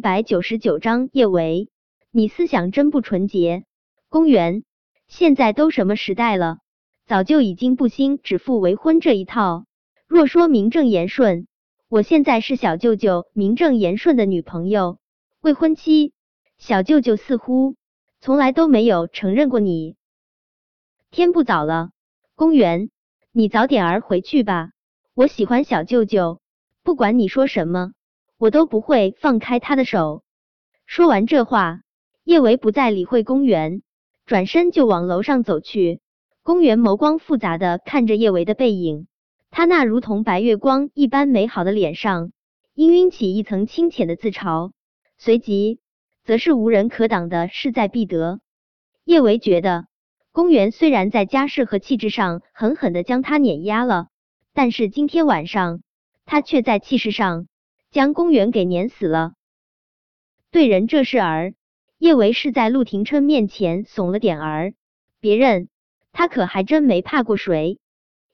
199章叶维，你思想真不纯洁。公园，现在都什么时代了，早就已经不兴指腹为婚这一套。若说名正言顺，我现在是小舅舅名正言顺的女朋友，未婚妻。小舅舅似乎从来都没有承认过你。天不早了，公园，你早点儿回去吧。我喜欢小舅舅，不管你说什么，我都不会放开他的手。说完这话，叶维不再理会公园，转身就往楼上走去。公园眸光复杂的看着叶维的背影，他那如同白月光一般美好的脸上，氤氲起一层清浅的自嘲，随即则是无人可挡的势在必得。叶维觉得，公园虽然在家世和气质上狠狠地将他碾压了，但是今天晚上，他却在气势上将公园给碾死了。对人这事儿，叶维是在陆廷琛面前怂了点儿，别人他可还真没怕过谁。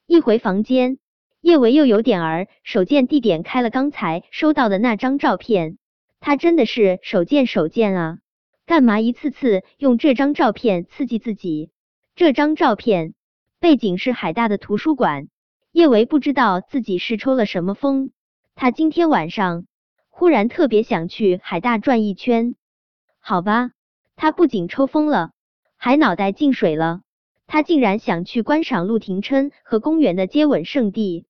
一回房间，叶维又有点儿手贱地点开了刚才收到的那张照片。他真的是手贱啊，干嘛一次次用这张照片刺激自己。这张照片背景是海大的图书馆，叶维不知道自己是抽了什么风，他今天晚上忽然特别想去海大转一圈。好吧，他不仅抽风了，还脑袋进水了，他竟然想去观赏陆廷琛和公园的接吻圣地。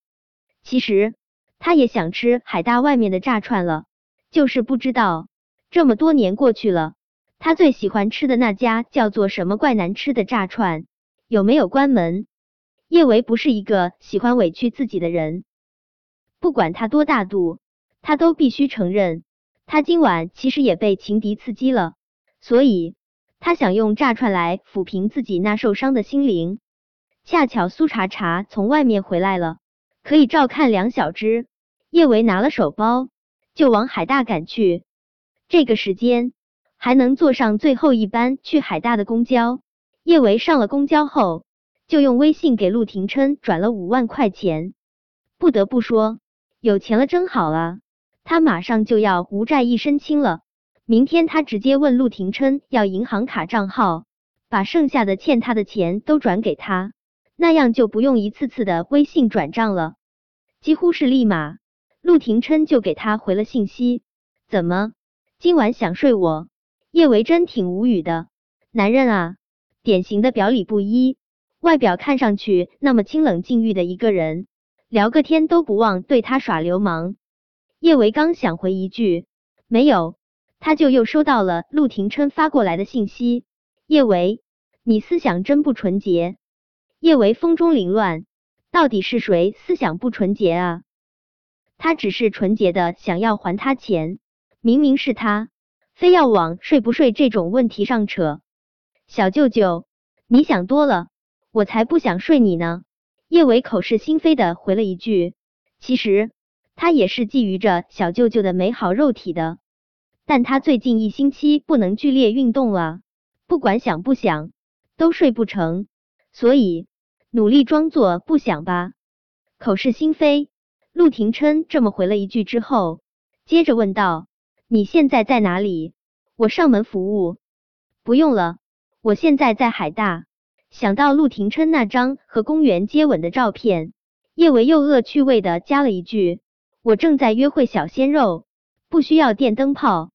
其实他也想吃海大外面的炸串了，就是不知道，这么多年过去了，他最喜欢吃的那家叫做什么怪难吃的炸串，有没有关门？叶维不是一个喜欢委屈自己的人，不管他多大度，他都必须承认，他今晚其实也被情敌刺激了，所以他想用炸串来抚平自己那受伤的心灵。恰巧苏茶茶从外面回来了，可以照看两小只。叶维拿了手包就往海大赶去，这个时间还能坐上最后一班去海大的公交。叶维上了公交后，就用微信给陆廷琛转了5万块钱。不得不说，有钱了真好啊，他马上就要无债一身轻了。明天他直接问陆廷琛要银行卡账号，把剩下的欠他的钱都转给他，那样就不用一次次的微信转账了。几乎是立马，陆廷琛就给他回了信息，怎么，今晚想睡我？叶维真挺无语的，男人啊，典型的表里不一，外表看上去那么清冷禁欲的一个人，聊个天都不忘对他耍流氓。叶维刚想回一句，没有，他就又收到了陆廷琛发过来的信息，叶维，你思想真不纯洁。叶维风中凌乱，到底是谁思想不纯洁啊？他只是纯洁的想要还他钱，明明是他，非要往睡不睡这种问题上扯。小舅舅，你想多了，我才不想睡你呢。叶维口是心非的回了一句，其实他也是觊觎着小舅舅的美好肉体的，但他最近一星期不能剧烈运动啊，不管想不想，都睡不成，所以努力装作不想吧。口是心非。陆廷琛这么回了一句之后，接着问道，你现在在哪里？我上门服务。不用了，我现在在海大。想到陆廷琛那张和公园接吻的照片，叶维又恶趣味的加了一句，我正在约会小鲜肉，不需要电灯泡。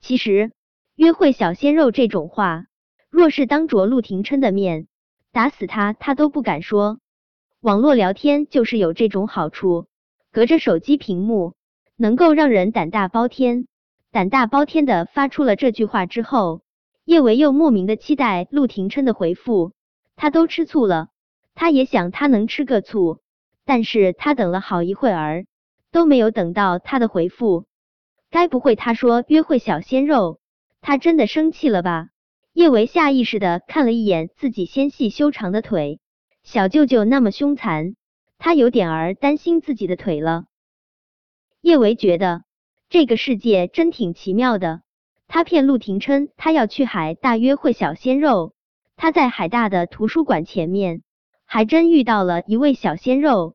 其实约会小鲜肉这种话，若是当着陆廷琛的面，打死他都不敢说。网络聊天就是有这种好处，隔着手机屏幕，能够让人胆大包天。胆大包天的发出了这句话之后，叶维又莫名的期待陆廷琛的回复，他都吃醋了，他也想他能吃个醋，但是他等了好一会儿，都没有等到他的回复。该不会他说约会小鲜肉，他真的生气了吧？叶维下意识的看了一眼自己纤细修长的腿，小舅舅那么凶残，他有点儿担心自己的腿了。叶维觉得这个世界真挺奇妙的，他骗陆廷琛他要去海大约会小鲜肉，他在海大的图书馆前面还真遇到了一位小鲜肉。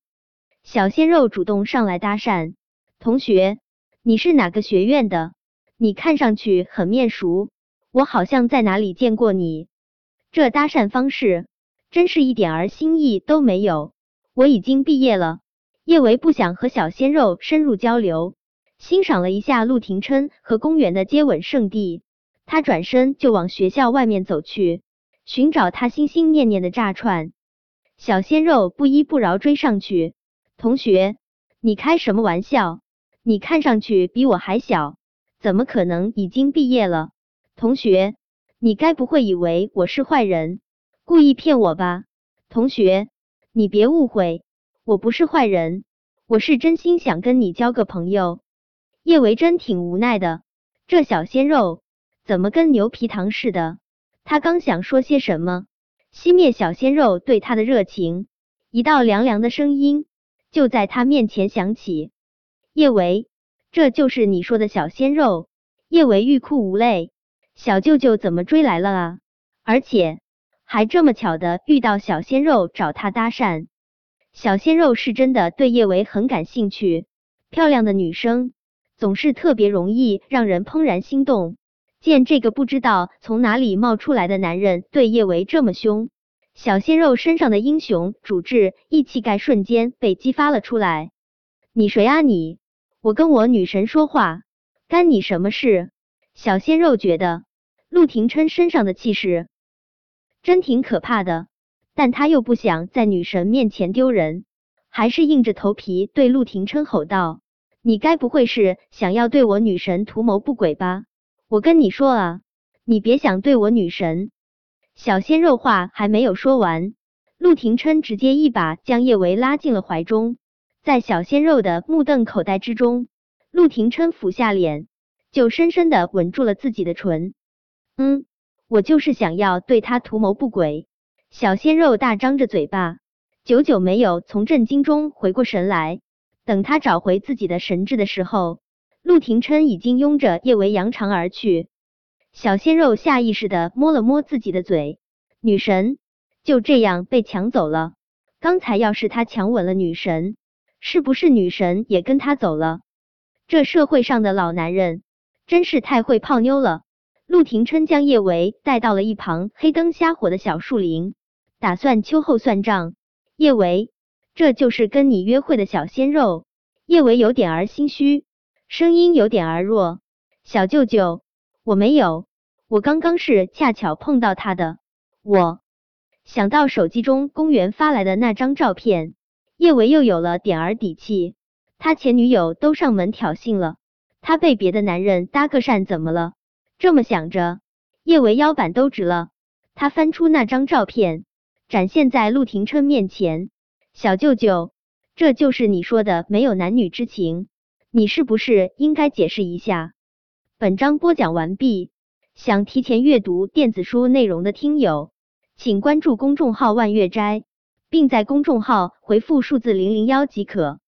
小鲜肉主动上来搭讪，同学，你是哪个学院的？你看上去很面熟，我好像在哪里见过你。”这搭讪方式真是一点儿新意都没有。我已经毕业了。叶维不想和小鲜肉深入交流，欣赏了一下陆廷琛和公园的接吻圣地，他转身就往学校外面走去，寻找他心心念念的炸串。小鲜肉不依不饶追上去：“同学，你开什么玩笑？你看上去比我还小，怎么可能已经毕业了？同学，你该不会以为我是坏人，故意骗我吧？同学，你别误会，我不是坏人，我是真心想跟你交个朋友。”叶维真挺无奈的，这小鲜肉怎么跟牛皮糖似的？他刚想说些什么，熄灭小鲜肉对他的热情，一道凉凉的声音就在他面前响起：“叶维，这就是你说的小鲜肉？”叶维欲哭无泪，小舅舅怎么追来了啊？而且还这么巧的遇到小鲜肉找他搭讪。小鲜肉是真的对叶维很感兴趣，漂亮的女生总是特别容易让人怦然心动。见这个不知道从哪里冒出来的男人对叶维这么凶，小鲜肉身上的英雄主治义气概瞬间被激发了出来。“你谁啊你？我跟我女神说话，干你什么事？”小鲜肉觉得陆廷琛身上的气势真挺可怕的，但他又不想在女神面前丢人，还是硬着头皮对陆廷琛吼道：“你该不会是想要对我女神图谋不轨吧？我跟你说啊，你别想对我女神。”小鲜肉话还没有说完，陆廷琛直接一把将叶维拉进了怀中。在小鲜肉的目瞪口呆之中，陆廷琛俯下脸就深深地吻住了自己的唇。“我就是想要对他图谋不轨。”小鲜肉大张着嘴巴，久久没有从震惊中回过神来。等他找回自己的神智的时候，陆廷琛已经拥着叶维扬长而去。小鲜肉下意识地摸了摸自己的嘴，女神就这样被抢走了。刚才要是他强吻了女神，是不是女神也跟他走了？这社会上的老男人真是太会泡妞了。陆廷琛将叶维带到了一旁黑灯瞎火的小树林，打算秋后算账。“叶维，这就是跟你约会的小鲜肉。”叶维有点儿心虚，声音有点儿弱：“小舅舅，我没有，我刚刚是恰巧碰到他的。”我想到手机中公园发来的那张照片，叶维又有了点儿底气。他前女友都上门挑衅了，他被别的男人搭个讪怎么了？这么想着，叶维腰板都直了。他翻出那张照片，展现在陆廷琛面前：“小舅舅，这就是你说的没有男女之情，你是不是应该解释一下？”本章播讲完毕。想提前阅读电子书内容的听友，请关注公众号万月斋，并在公众号回复数字001即可。